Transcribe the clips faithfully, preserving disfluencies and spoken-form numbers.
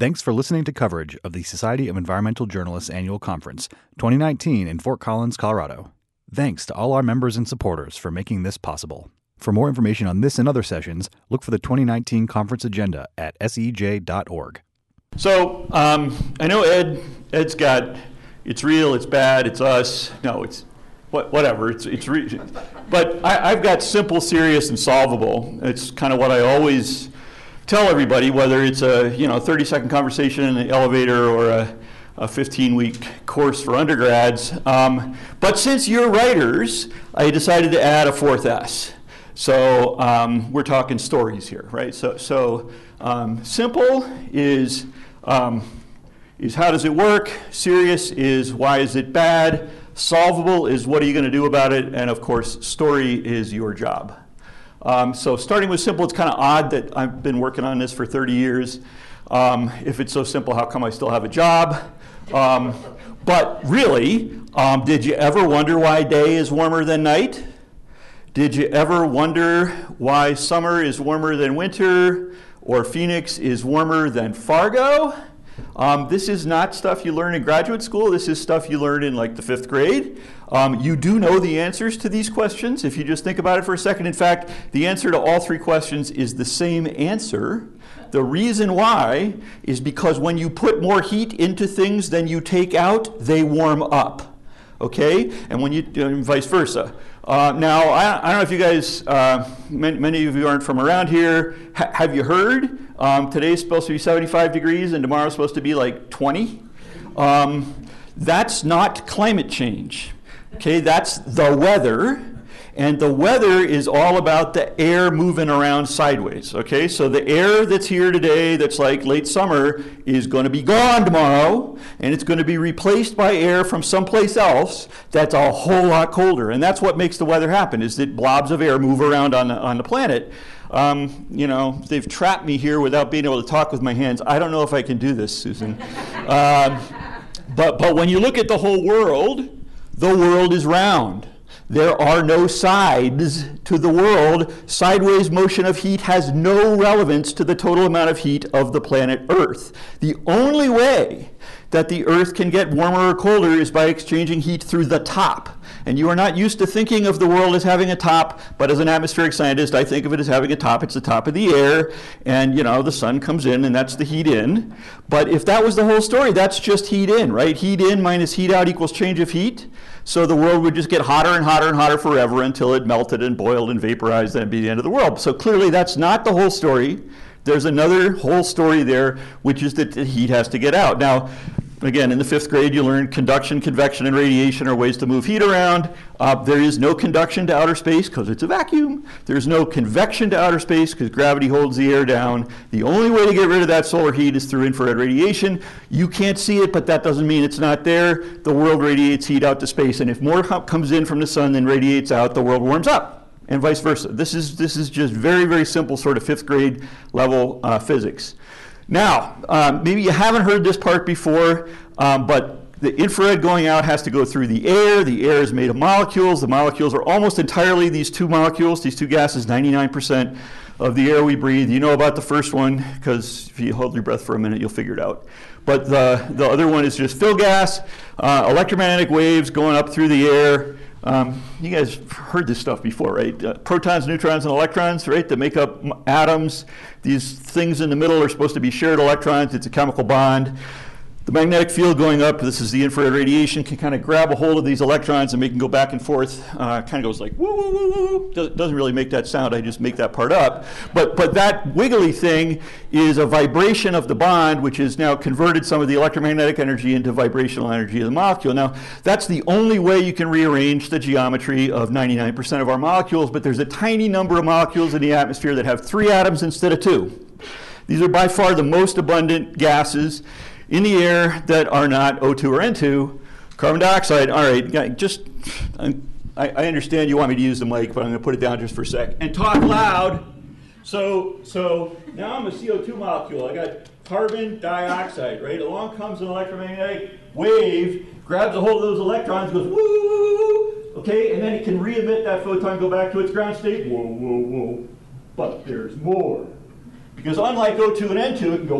Thanks for listening to coverage of the Society of Environmental Journalists Annual Conference twenty nineteen in Fort Collins, Colorado. Thanks to all our members and supporters for making this possible. For more information on this and other sessions, look for the twenty nineteen conference agenda at S E J dot org. So um, I know Ed, Ed's got, it's real, it's bad, it's us. No, it's what, whatever. It's it's. Re- but I, I've got simple, serious, and solvable. It's kind of what I always tell everybody, whether it's a you know thirty-second conversation in the elevator or a, a fifteen-week course for undergrads. Um, but since you're writers, I decided to add a fourth S. So um, we're talking stories here, right? So so um, simple is um, is how does it work? Serious is why is it bad? Solvable is what are you going to do about it? And of course, story is your job. Um, so starting with simple, it's kind of odd that I've been working on this for thirty years. Um, if it's so simple, how come I still have a job? Um, but really, um, did you ever wonder why day is warmer than night? Did you ever wonder why summer is warmer than winter, or Phoenix is warmer than Fargo? Um, this is not stuff you learn in graduate school. This is stuff you learn in like the fifth grade. Um, you do know the answers to these questions if you just think about it for a second. In fact, the answer to all three questions is the same answer. The reason why is because when you put more heat into things than you take out, they warm up. Okay? And when you and vice versa. Uh, now, I, I don't know if you guys, uh, many, many of you aren't from around here. H- have you heard? Um, today's supposed to be seventy-five degrees and tomorrow's supposed to be like twenty. Um, that's not climate change. Okay, that's the weather. And the weather is all about the air moving around sideways. Okay, so the air that's here today that's like late summer is going to be gone tomorrow, and it's going to be replaced by air from someplace else that's a whole lot colder. And that's what makes the weather happen, is that blobs of air move around on the, on the planet. Um, you know, they've trapped me here without being able to talk with my hands. I don't know if I can do this, Susan. um, but but when you look at the whole world, the world is round. There are no sides to the world. Sideways motion of heat has no relevance to the total amount of heat of the planet Earth. The only way that the Earth can get warmer or colder is by exchanging heat through the top. And you are not used to thinking of the world as having a top, but as an atmospheric scientist, I think of it as having a top. It's the top of the air, and you know the sun comes in, and that's the heat in. But if that was the whole story, that's just heat in, right? Heat in minus heat out equals change of heat. So the world would just get hotter and hotter and hotter forever until it melted and boiled and vaporized, and it'd be the end of the world. So clearly that's not the whole story. There's another whole story there, which is that the heat has to get out. Now, again, in the fifth grade, you learn conduction, convection, and radiation are ways to move heat around. Uh, there is no conduction to outer space because it's a vacuum. There's no convection to outer space because gravity holds the air down. The only way to get rid of that solar heat is through infrared radiation. You can't see it, but that doesn't mean it's not there. The world radiates heat out to space, and if more comes in from the sun than radiates out, the world warms up. And vice versa. This is this is just very, very simple sort of fifth grade level uh, physics. Now, um, maybe you haven't heard this part before, um, but the infrared going out has to go through the air. The air is made of molecules. The molecules are almost entirely these two molecules, these two gases, ninety-nine percent of the air we breathe. You know about the first one, because if you hold your breath for a minute, you'll figure it out. But the, the other one is just fill gas, uh, electromagnetic waves going up through the air. Um, you guys heard this stuff before, right? Uh, protons, neutrons, and electrons, right? That make up m- atoms. These things in the middle are supposed to be shared electrons. It's a chemical bond. The magnetic field going up, this is the infrared radiation, can kind of grab a hold of these electrons and make them go back and forth. Uh, kind of goes like, woo, woo, woo, woo. Do- doesn't really make that sound. I just make that part up. But, but that wiggly thing is a vibration of the bond, which has now converted some of the electromagnetic energy into vibrational energy of the molecule. Now, that's the only way you can rearrange the geometry of ninety-nine percent of our molecules, but there's a tiny number of molecules in the atmosphere that have three atoms instead of two. These are by far the most abundant gases in the air that are not O two or N two, carbon dioxide. All right, just, I, I understand you want me to use the mic, but I'm gonna put it down just for a sec. And talk loud. So, so now I'm a C O two molecule. I got carbon dioxide, right? Along comes an electromagnetic wave, grabs a hold of those electrons, goes woo, okay? And then it can re-emit that photon, go back to its ground state. Whoa, whoa, whoa, but there's more. Because unlike O two and N two, it can go.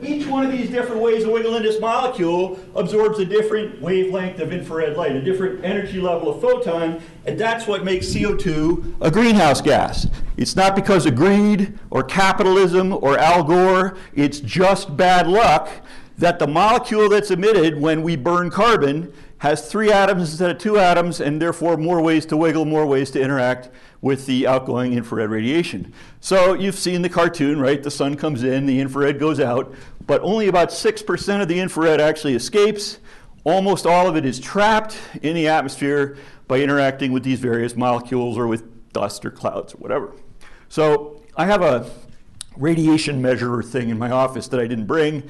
Each one of these different ways of wiggling this molecule absorbs a different wavelength of infrared light, a different energy level of photon, and that's what makes C O two a greenhouse gas. It's not because of greed or capitalism or Al Gore. It's just bad luck that the molecule that's emitted when we burn carbon has three atoms instead of two atoms, and therefore more ways to wiggle, more ways to interact with the outgoing infrared radiation. So you've seen the cartoon, right? The sun comes in, the infrared goes out, but only about six percent of the infrared actually escapes. Almost all of it is trapped in the atmosphere by interacting with these various molecules or with dust or clouds or whatever. So I have a radiation measurer thing in my office that I didn't bring.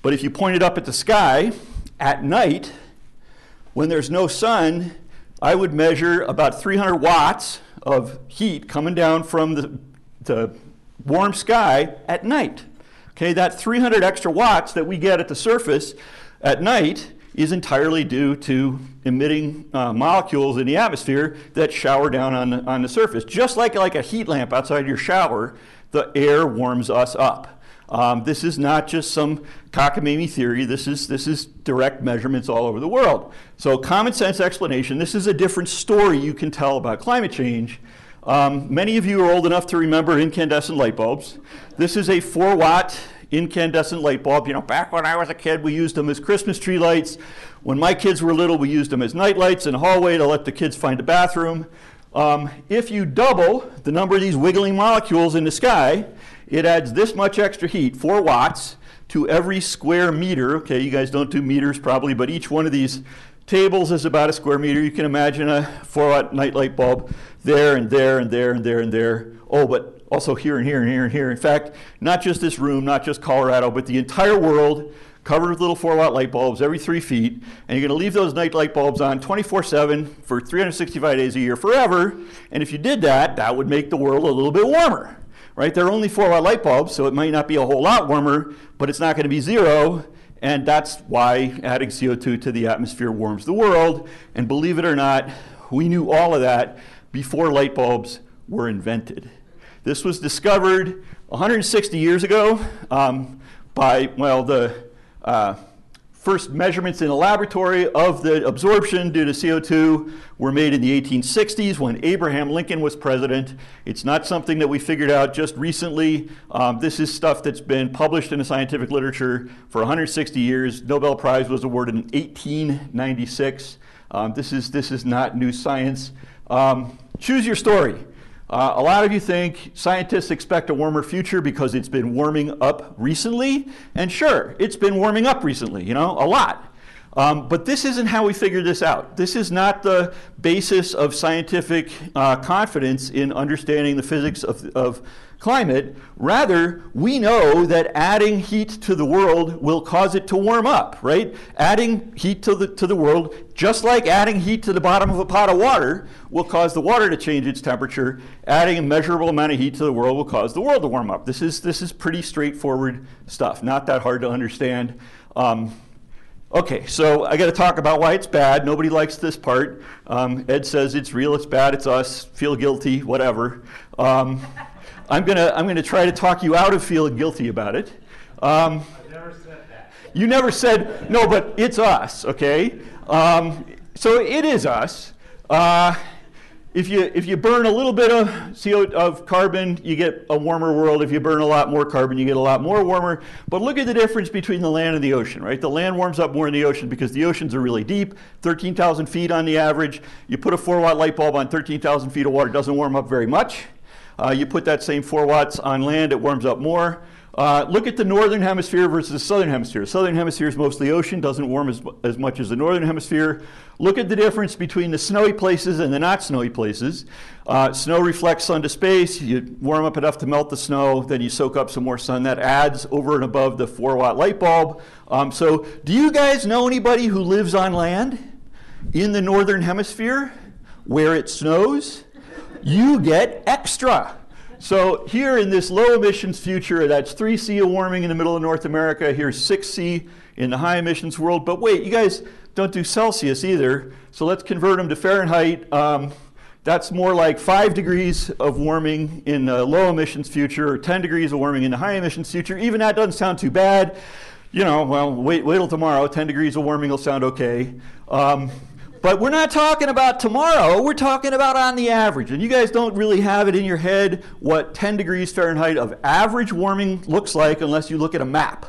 But if you point it up at the sky at night, when there's no sun, I would measure about three hundred watts of heat coming down from the, the warm sky at night. Okay, that three hundred extra watts that we get at the surface at night is entirely due to emitting uh, molecules in the atmosphere that shower down on the, on the surface. Just like, like a heat lamp outside your shower, the air warms us up. Um, this is not just some cockamamie theory. This is, this is direct measurements all over the world. So common sense explanation. This is a different story you can tell about climate change. Um, many of you are old enough to remember incandescent light bulbs. This is a four watt incandescent light bulb. You know, back when I was a kid, we used them as Christmas tree lights. When my kids were little, we used them as night lights in the hallway to let the kids find a bathroom. Um, if you double the number of these wiggling molecules in the sky, it adds this much extra heat, four watts, to every square meter. Okay, you guys don't do meters probably, but each one of these tables is about a square meter. You can imagine a four watt night light bulb there and there and there and there and there. Oh, but also here and here and here and here. In fact, not just this room, not just Colorado, but the entire world covered with little four watt light bulbs every three feet. And you're going to leave those night light bulbs on twenty-four seven for three hundred sixty-five days a year forever. And if you did that, that would make the world a little bit warmer. Right? They're only four watt light bulbs, so it might not be a whole lot warmer, but it's not going to be zero. And that's why adding C O two to the atmosphere warms the world. And believe it or not, we knew all of that before light bulbs were invented. This was discovered one hundred sixty years ago um, by, well, the uh, first measurements in a laboratory of the absorption due to C O two were made in the eighteen sixties when Abraham Lincoln was president. It's not something that we figured out just recently. Um, this is stuff that's been published in the scientific literature for one hundred sixty years. Nobel Prize was awarded in eighteen ninety-six. Um, this is, this is not new science. Um, choose your story. Uh, a lot of you think scientists expect a warmer future because it's been warming up recently. And sure, it's been warming up recently, you know, a lot. Um, but this isn't how we figured this out. This is not the basis of scientific uh, confidence in understanding the physics of, of climate. Rather, we know that adding heat to the world will cause it to warm up, right? Adding heat to the, to the world, just like adding heat to the bottom of a pot of water, will cause the water to change its temperature. Adding a measurable amount of heat to the world will cause the world to warm up. This is, this is pretty straightforward stuff, not that hard to understand. Um, Okay, so I got to talk about why it's bad. Nobody likes this part. Um, Ed says it's real, it's bad, it's us. Feel guilty, whatever. Um, I'm gonna I'm gonna try to talk you out of feeling guilty about it. Um, I've never said that. You never said no, but it's us, okay? Um, so it is us. Uh, If you, if you burn a little bit of C O two of carbon, you get a warmer world. If you burn a lot more carbon, you get a lot more warmer. But look at the difference between the land and the ocean, right? The land warms up more in the ocean because the oceans are really deep, thirteen thousand feet on the average. You put a four watt light bulb on thirteen thousand feet of water, it doesn't warm up very much. Uh, you put that same four watts on land, it warms up more. Uh, look at the northern hemisphere versus the southern hemisphere. Southern hemisphere is mostly ocean, doesn't warm as, as much as the northern hemisphere. Look at the difference between the snowy places and the not snowy places. Uh, snow reflects sun to space. You warm up enough to melt the snow, then you soak up some more sun. That adds over and above the four watt light bulb. Um, so do you guys know anybody who lives on land in the northern hemisphere where it snows? You get extra. So here in this low emissions future, that's three C of warming in the middle of North America. Here's six C in the high emissions world. But wait, you guys don't do Celsius either. So let's convert them to Fahrenheit. Um, That's more like five degrees of warming in a low emissions future, or ten degrees of warming in a high emissions future. Even that doesn't sound too bad. You know, well, wait, wait till tomorrow. ten degrees of warming will sound okay. Um, but we're not talking about tomorrow. We're talking about on the average. And you guys don't really have it in your head what ten degrees Fahrenheit of average warming looks like unless you look at a map.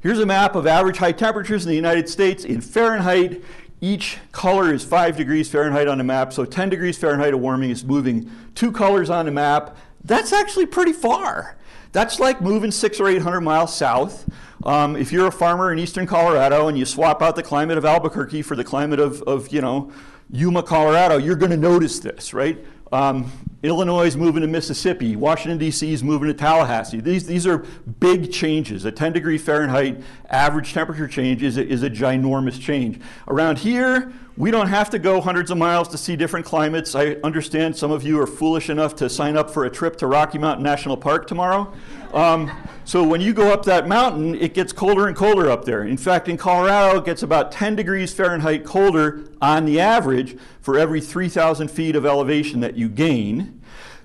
Here's a map of average high temperatures in the United States in Fahrenheit. Each color is five degrees Fahrenheit on the map, so ten degrees Fahrenheit of warming is moving two colors on the map. That's actually pretty far. That's like moving six or eight hundred miles south. Um, if you're a farmer in eastern Colorado and you swap out the climate of Albuquerque for the climate of, of you know, Yuma, Colorado, you're going to notice this, right? Um, Illinois is moving to Mississippi. Washington, D C is moving to Tallahassee. These, these are big changes. A ten degree Fahrenheit average temperature change is a, is a ginormous change. Around here, we don't have to go hundreds of miles to see different climates. I understand some of you are foolish enough to sign up for a trip to Rocky Mountain National Park tomorrow. Um, so when you go up that mountain, it gets colder and colder up there. In fact, in Colorado, it gets about ten degrees Fahrenheit colder on the average for every three thousand feet of elevation that you gain.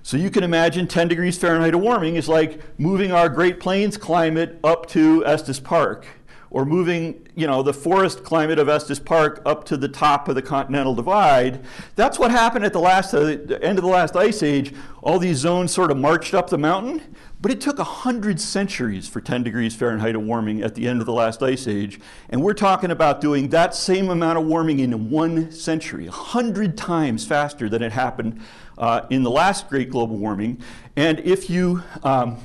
So you can imagine ten degrees Fahrenheit of warming is like moving our Great Plains climate up to Estes Park, or moving, you know, the forest climate of Estes Park up to the top of the Continental Divide. That's what happened at the last, uh, the end of the last ice age. All these zones sort of marched up the mountain, but it took one hundred centuries for ten degrees Fahrenheit of warming at the end of the last ice age. And we're talking about doing that same amount of warming in one century, one hundred times faster than it happened uh, in the last great global warming. And if you um,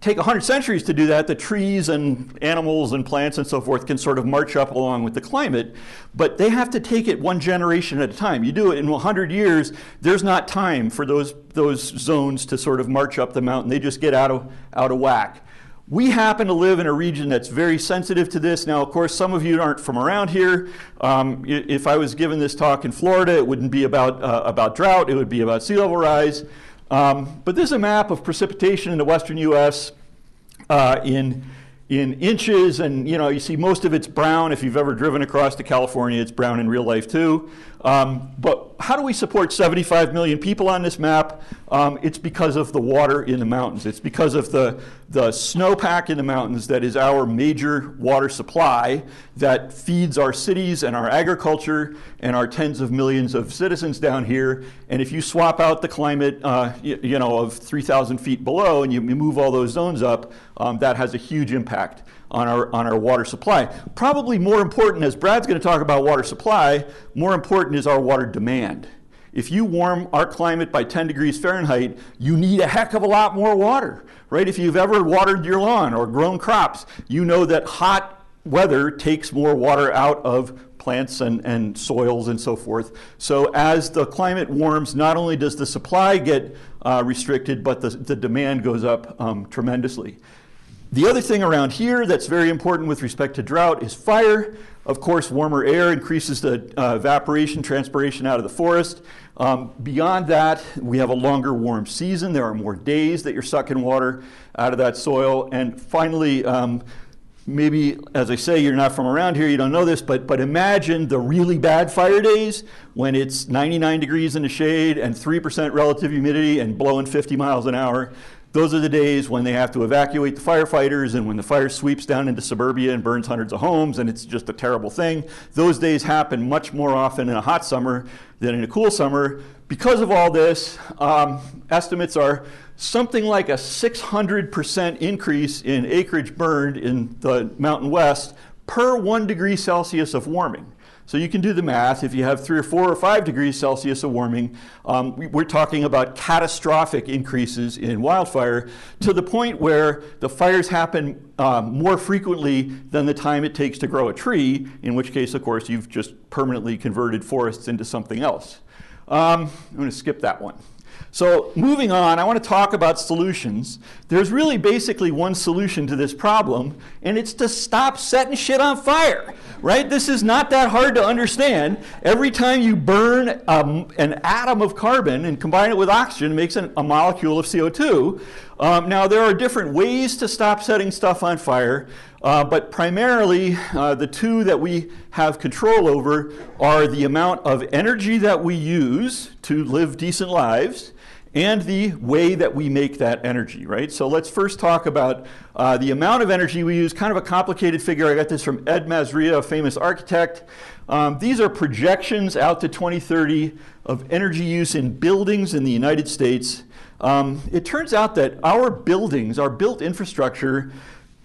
take one hundred centuries to do that, the trees and animals and plants and so forth can sort of march up along with the climate, but they have to take it one generation at a time. You do it in one hundred years, there's not time for those, those zones to sort of march up the mountain. They just get out of, out of whack. We happen to live in a region that's very sensitive to this. Now, of course, some of you aren't from around here. Um, if I was given this talk in Florida, it wouldn't be about, uh, about drought, it would be about sea level rise. Um, but this is a map of precipitation in the western U S uh, in, in inches, and you know, you see most of it's brown. If you've ever driven across to California, it's brown in real life too. Um, but how do we support seventy-five million people on this map? Um, it's because of the water in the mountains. It's because of the, the snowpack in the mountains that is our major water supply that feeds our cities and our agriculture and our tens of millions of citizens down here. And if you swap out the climate uh, you, you know, of three thousand feet below and you move all those zones up, um, that has a huge impact on our, on our water supply. Probably more important, as Brad's going to talk about water supply, more important is our water demand. If you warm our climate by ten degrees Fahrenheit, you need a heck of a lot more water, right? If you've ever watered your lawn or grown crops, you know that hot weather takes more water out of plants and, and soils and so forth. So as the climate warms, not only does the supply get uh, restricted, but the, the demand goes up um, tremendously. The other thing around here that's very important with respect to drought is fire. Of course, warmer air increases the uh, evaporation, transpiration out of the forest. Um, beyond that, we have a longer warm season. There are more days that you're sucking water out of that soil. And finally, um, maybe, as I say, you're not from around here, you don't know this, but, but imagine the really bad fire days when it's ninety-nine degrees in the shade and three percent relative humidity and blowing fifty miles an hour. Those are the days when they have to evacuate the firefighters and when the fire sweeps down into suburbia and burns hundreds of homes, and it's just a terrible thing. Those days happen much more often in a hot summer than in a cool summer. Because of all this, um, estimates are something like a six hundred percent increase in acreage burned in the Mountain West per one degree Celsius of warming. So you can do the math. If you have three or four or five degrees Celsius of warming, um, we're talking about catastrophic increases in wildfire to the point where the fires happen uh, more frequently than the time it takes to grow a tree, in which case, of course, you've just permanently converted forests into something else. Um, I'm going to skip that one. So moving on, I want to talk about solutions. There's really basically one solution to this problem, and it's to stop setting shit on fire, right? This is not that hard to understand. Every time you burn um, an atom of carbon and combine it with oxygen, it makes an, a molecule of C O two. Um, now, there are different ways to stop setting stuff on fire, uh, but primarily uh, the two that we have control over are the amount of energy that we use to live decent lives and the way that we make that energy, right? So let's first talk about uh, the amount of energy we use, kind of a complicated figure. I got this from Ed Mazria, a famous architect. Um, these are projections out to twenty thirty of energy use in buildings in the United States. Um, it turns out that our buildings, our built infrastructure,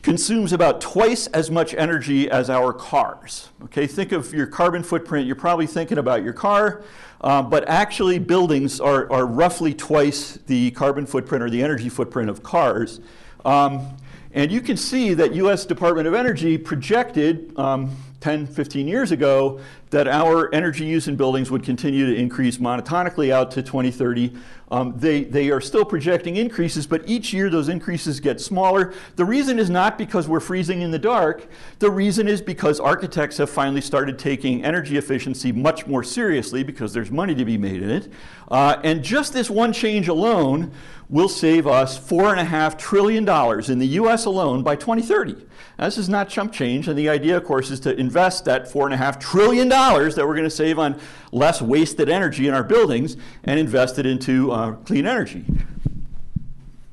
consumes about twice as much energy as our cars. Okay, think of your carbon footprint. You're probably thinking about your car, uh, but actually buildings are, are roughly twice the carbon footprint or the energy footprint of cars. Um, and you can see that U S Department of Energy projected um, ten, fifteen years ago that our energy use in buildings would continue to increase monotonically out to twenty thirty. Um, they, they are still projecting increases, but each year those increases get smaller. The reason is not because we're freezing in the dark. The reason is because architects have finally started taking energy efficiency much more seriously because there's money to be made in it. Uh, and just this one change alone will save us four and a half trillion dollars in the U S alone by twenty thirty. Now, this is not chump change, and the idea, of course, is to invest that four and a half trillion dollars that we're going to save on less wasted energy in our buildings and invest it into uh, clean energy.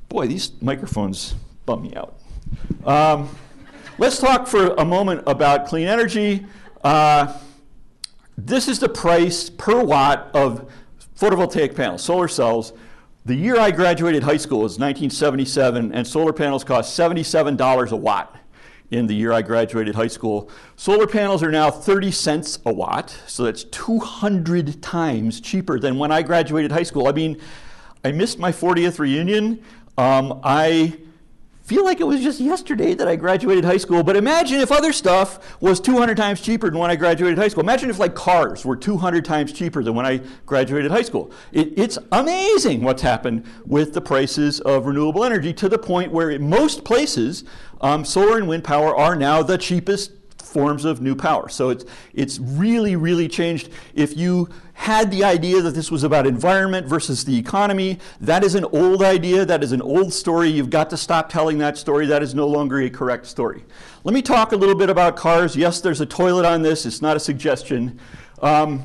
Boy, these microphones bum me out. Um, let's talk for a moment about clean energy. Uh, this is the price per watt of photovoltaic panels, solar cells. The year I graduated high school was nineteen seventy-seven, and solar panels cost seventy-seven dollars a watt. In the year I graduated high school, solar panels are now thirty cents a watt, so that's two hundred times cheaper than when I graduated high school. I mean, I missed my fortieth reunion. Um, I feel like it was just yesterday that I graduated high school, but imagine if other stuff was two hundred times cheaper than when I graduated high school. Imagine if like cars were two hundred times cheaper than when I graduated high school. It, it's amazing what's happened with the prices of renewable energy to the point where in most places, um, solar and wind power are now the cheapest forms of new power. So it's, it's really, really changed. If you had the idea that this was about environment versus the economy, that is an old idea. That is an old story. You've got to stop telling that story. That is no longer a correct story. Let me talk a little bit about cars. Yes, there's a toilet on this. It's not a suggestion. Um,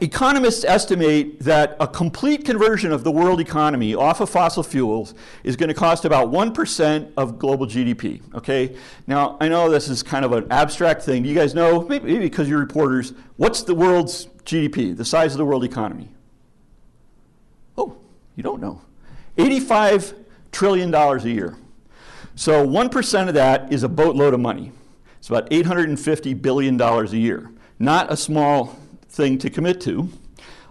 Economists estimate that a complete conversion of the world economy off of fossil fuels is going to cost about one percent of global G D P, okay? Now, I know this is kind of an abstract thing. Do you guys know, maybe because you're reporters, what's the world's G D P, the size of the world economy? Oh, you don't know. eighty-five trillion dollars a year. So one percent of that is a boatload of money. It's about eight hundred fifty billion dollars a year. Not a small thing to commit to.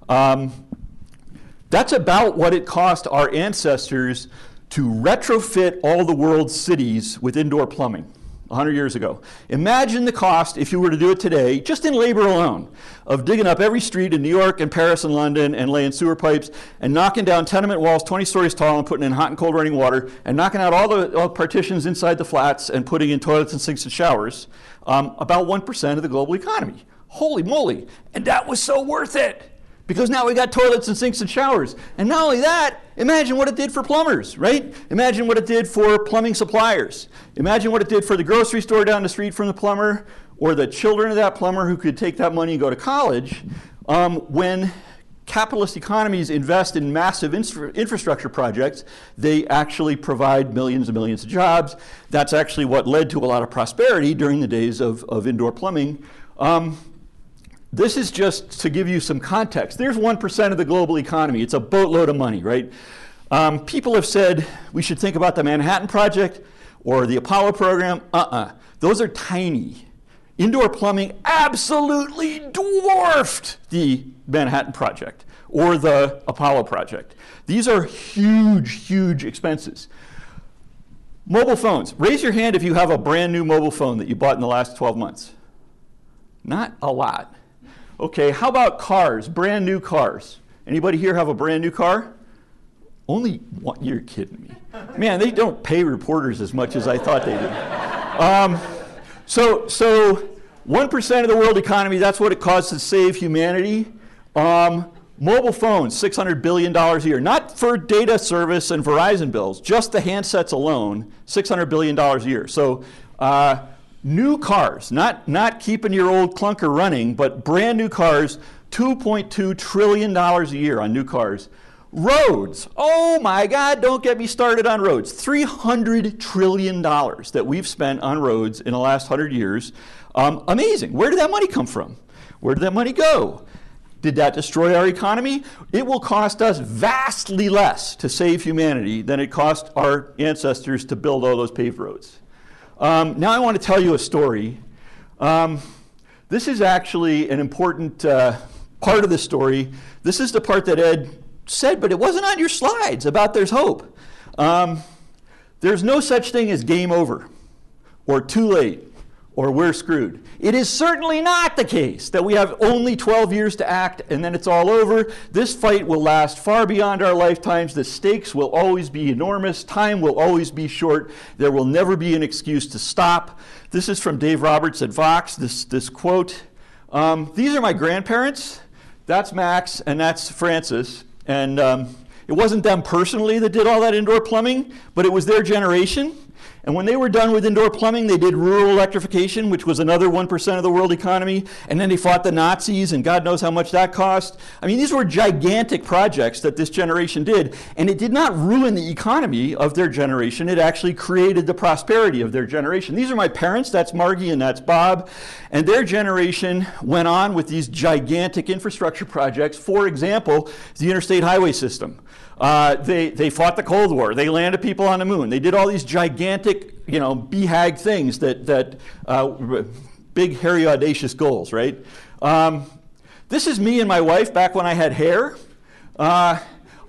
Um, that's about what it cost our ancestors to retrofit all the world's cities with indoor plumbing one hundred years ago. Imagine the cost if you were to do it today, just in labor alone, of digging up every street in New York and Paris and London and laying sewer pipes and knocking down tenement walls twenty stories tall and putting in hot and cold running water and knocking out all the all partitions inside the flats and putting in toilets and sinks and showers, um, about one percent of the global economy. Holy moly. And that was so worth it because now we got toilets and sinks and showers. And not only that, imagine what it did for plumbers, right? Imagine what it did for plumbing suppliers. Imagine what it did for the grocery store down the street from the plumber or the children of that plumber who could take that money and go to college. Um, when capitalist economies invest in massive infra infrastructure projects, they actually provide millions and millions of jobs. That's actually what led to a lot of prosperity during the days of, of indoor plumbing. Um, This is just to give you some context. There's one percent of the global economy. It's a boatload of money, right? Um, people have said we should think about the Manhattan Project or the Apollo program. Uh-uh. Those are tiny. Indoor plumbing absolutely dwarfed the Manhattan Project or the Apollo project. These are huge, huge expenses. Mobile phones. Raise your hand if you have a brand new mobile phone that you bought in the last twelve months. Not a lot. Okay, how about cars, brand new cars? Anybody here have a brand new car? Only one, you're kidding me. Man, they don't pay reporters as much as I thought they did. Um, so, so one percent of the world economy, that's what it costs to save humanity. Um, mobile phones, six hundred billion dollars a year. Not Not for data service and Verizon bills, just the handsets alone, six hundred billion dollars a year. So uh, new cars, not, not keeping your old clunker running, but brand new cars, two point two trillion dollars a year on new cars. Roads, oh my God, don't get me started on roads. three hundred trillion dollars that we've spent on roads in the last one hundred years. Um, amazing. Where did that money come from? Where did that money go? Did that destroy our economy? It will cost us vastly less to save humanity than it cost our ancestors to build all those paved roads. Um, now I want to tell you a story. Um, this is actually an important uh, part of the story. This is the part that Ed said, but it wasn't on your slides about there's hope. Um, there's no such thing as game over or too late or we're screwed. It is certainly not the case that we have only twelve years to act and then it's all over. This fight will last far beyond our lifetimes. The stakes will always be enormous. Time will always be short. There will never be an excuse to stop. This is from Dave Roberts at Vox, this, this quote. Um, these are my grandparents. That's Max and that's Francis. And um, it wasn't them personally that did all that indoor plumbing, but it was their generation. And when they were done with indoor plumbing, they did rural electrification, which was another one percent of the world economy. And then they fought the Nazis, and God knows how much that cost. I mean, these were gigantic projects that this generation did. And it did not ruin the economy of their generation. It actually created the prosperity of their generation. These are my parents. That's Margie, and that's Bob. And their generation went on with these gigantic infrastructure projects. For example, the interstate highway system. Uh, they, they fought the Cold War. They landed people on the moon. They did all these gigantic, you know, BHAG things that, that uh, big, hairy, audacious goals, right? Um, this is me and my wife back when I had hair. Uh,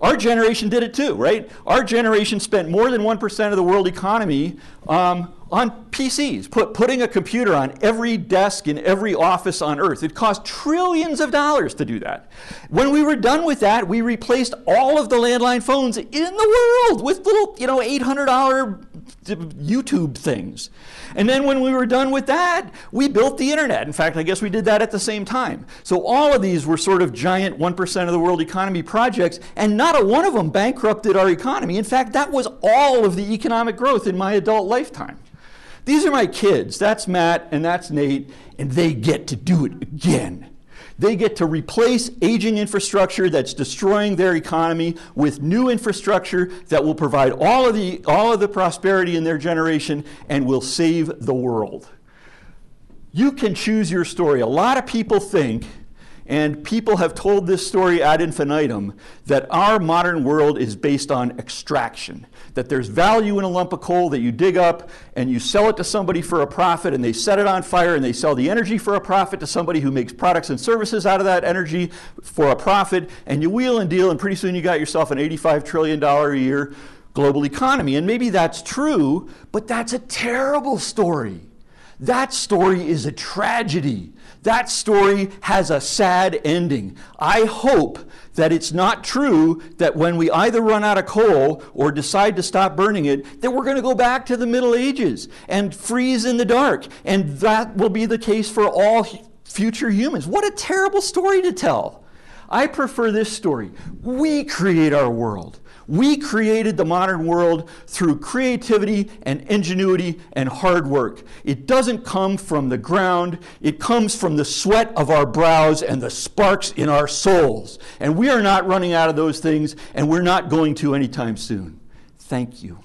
our generation did it too, right? Our generation spent more than one percent of the world economy um, on P Cs, put, putting a computer on every desk in every office on Earth. It cost trillions of dollars to do that. When we were done with that, we replaced all of the landline phones in the world with little, you know, eight hundred dollar YouTube things. And then when we were done with that, we built the internet. In fact, I guess we did that at the same time. So all of these were sort of giant one percent of the world economy projects, and not a one of them bankrupted our economy. In fact, that was all of the economic growth in my adult lifetime. These are my kids. That's Matt and that's Nate, and they get to do it again. They get to replace aging infrastructure that's destroying their economy with new infrastructure that will provide all of the, all of the prosperity in their generation and will save the world. You can choose your story. A lot of people think, and people have told this story ad infinitum, that our modern world is based on extraction, that there's value in a lump of coal that you dig up and you sell it to somebody for a profit and they set it on fire and they sell the energy for a profit to somebody who makes products and services out of that energy for a profit, and you wheel and deal and pretty soon you got yourself an eighty-five trillion dollars a year global economy. And maybe that's true, but that's a terrible story. That story is a tragedy. That story has a sad ending. I hope that it's not true that when we either run out of coal or decide to stop burning it, that we're going to go back to the Middle Ages and freeze in the dark. And that will be the case for all future humans. What a terrible story to tell. I prefer this story. We create our world. We created the modern world through creativity and ingenuity and hard work. It doesn't come from the ground. It comes from the sweat of our brows and the sparks in our souls. And we are not running out of those things, and we're not going to anytime soon. Thank you.